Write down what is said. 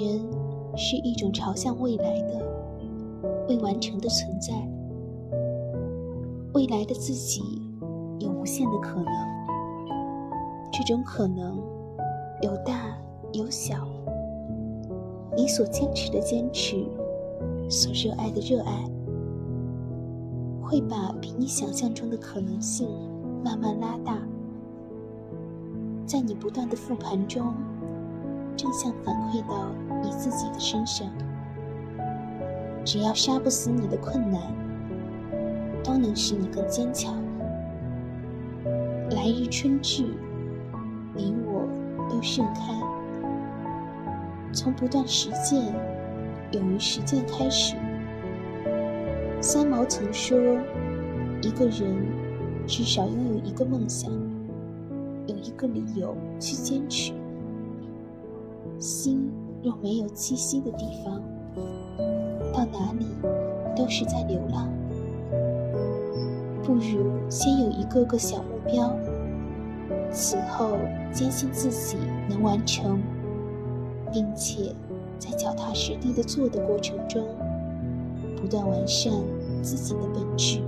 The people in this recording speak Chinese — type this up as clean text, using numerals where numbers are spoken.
言是一种朝向未来的未完成的存在，未来的自己有无限的可能，这种可能有大有小，你所坚持的坚持，所热爱的热爱，会把比你想象中的可能性慢慢拉大，在你不断的复盘中正向反馈到你自己的身上。只要杀不死你的困难，都能使你更坚强。来日春至，你我都盛开。从不断实践，勇于实践开始。三毛曾说，一个人至少拥有一个梦想，有一个理由去坚持。心若没有栖息的地方，到哪里都是在流浪。不如先有一个个小目标，此后坚信自己能完成，并且在脚踏实地的做的过程中，不断完善自己的本质。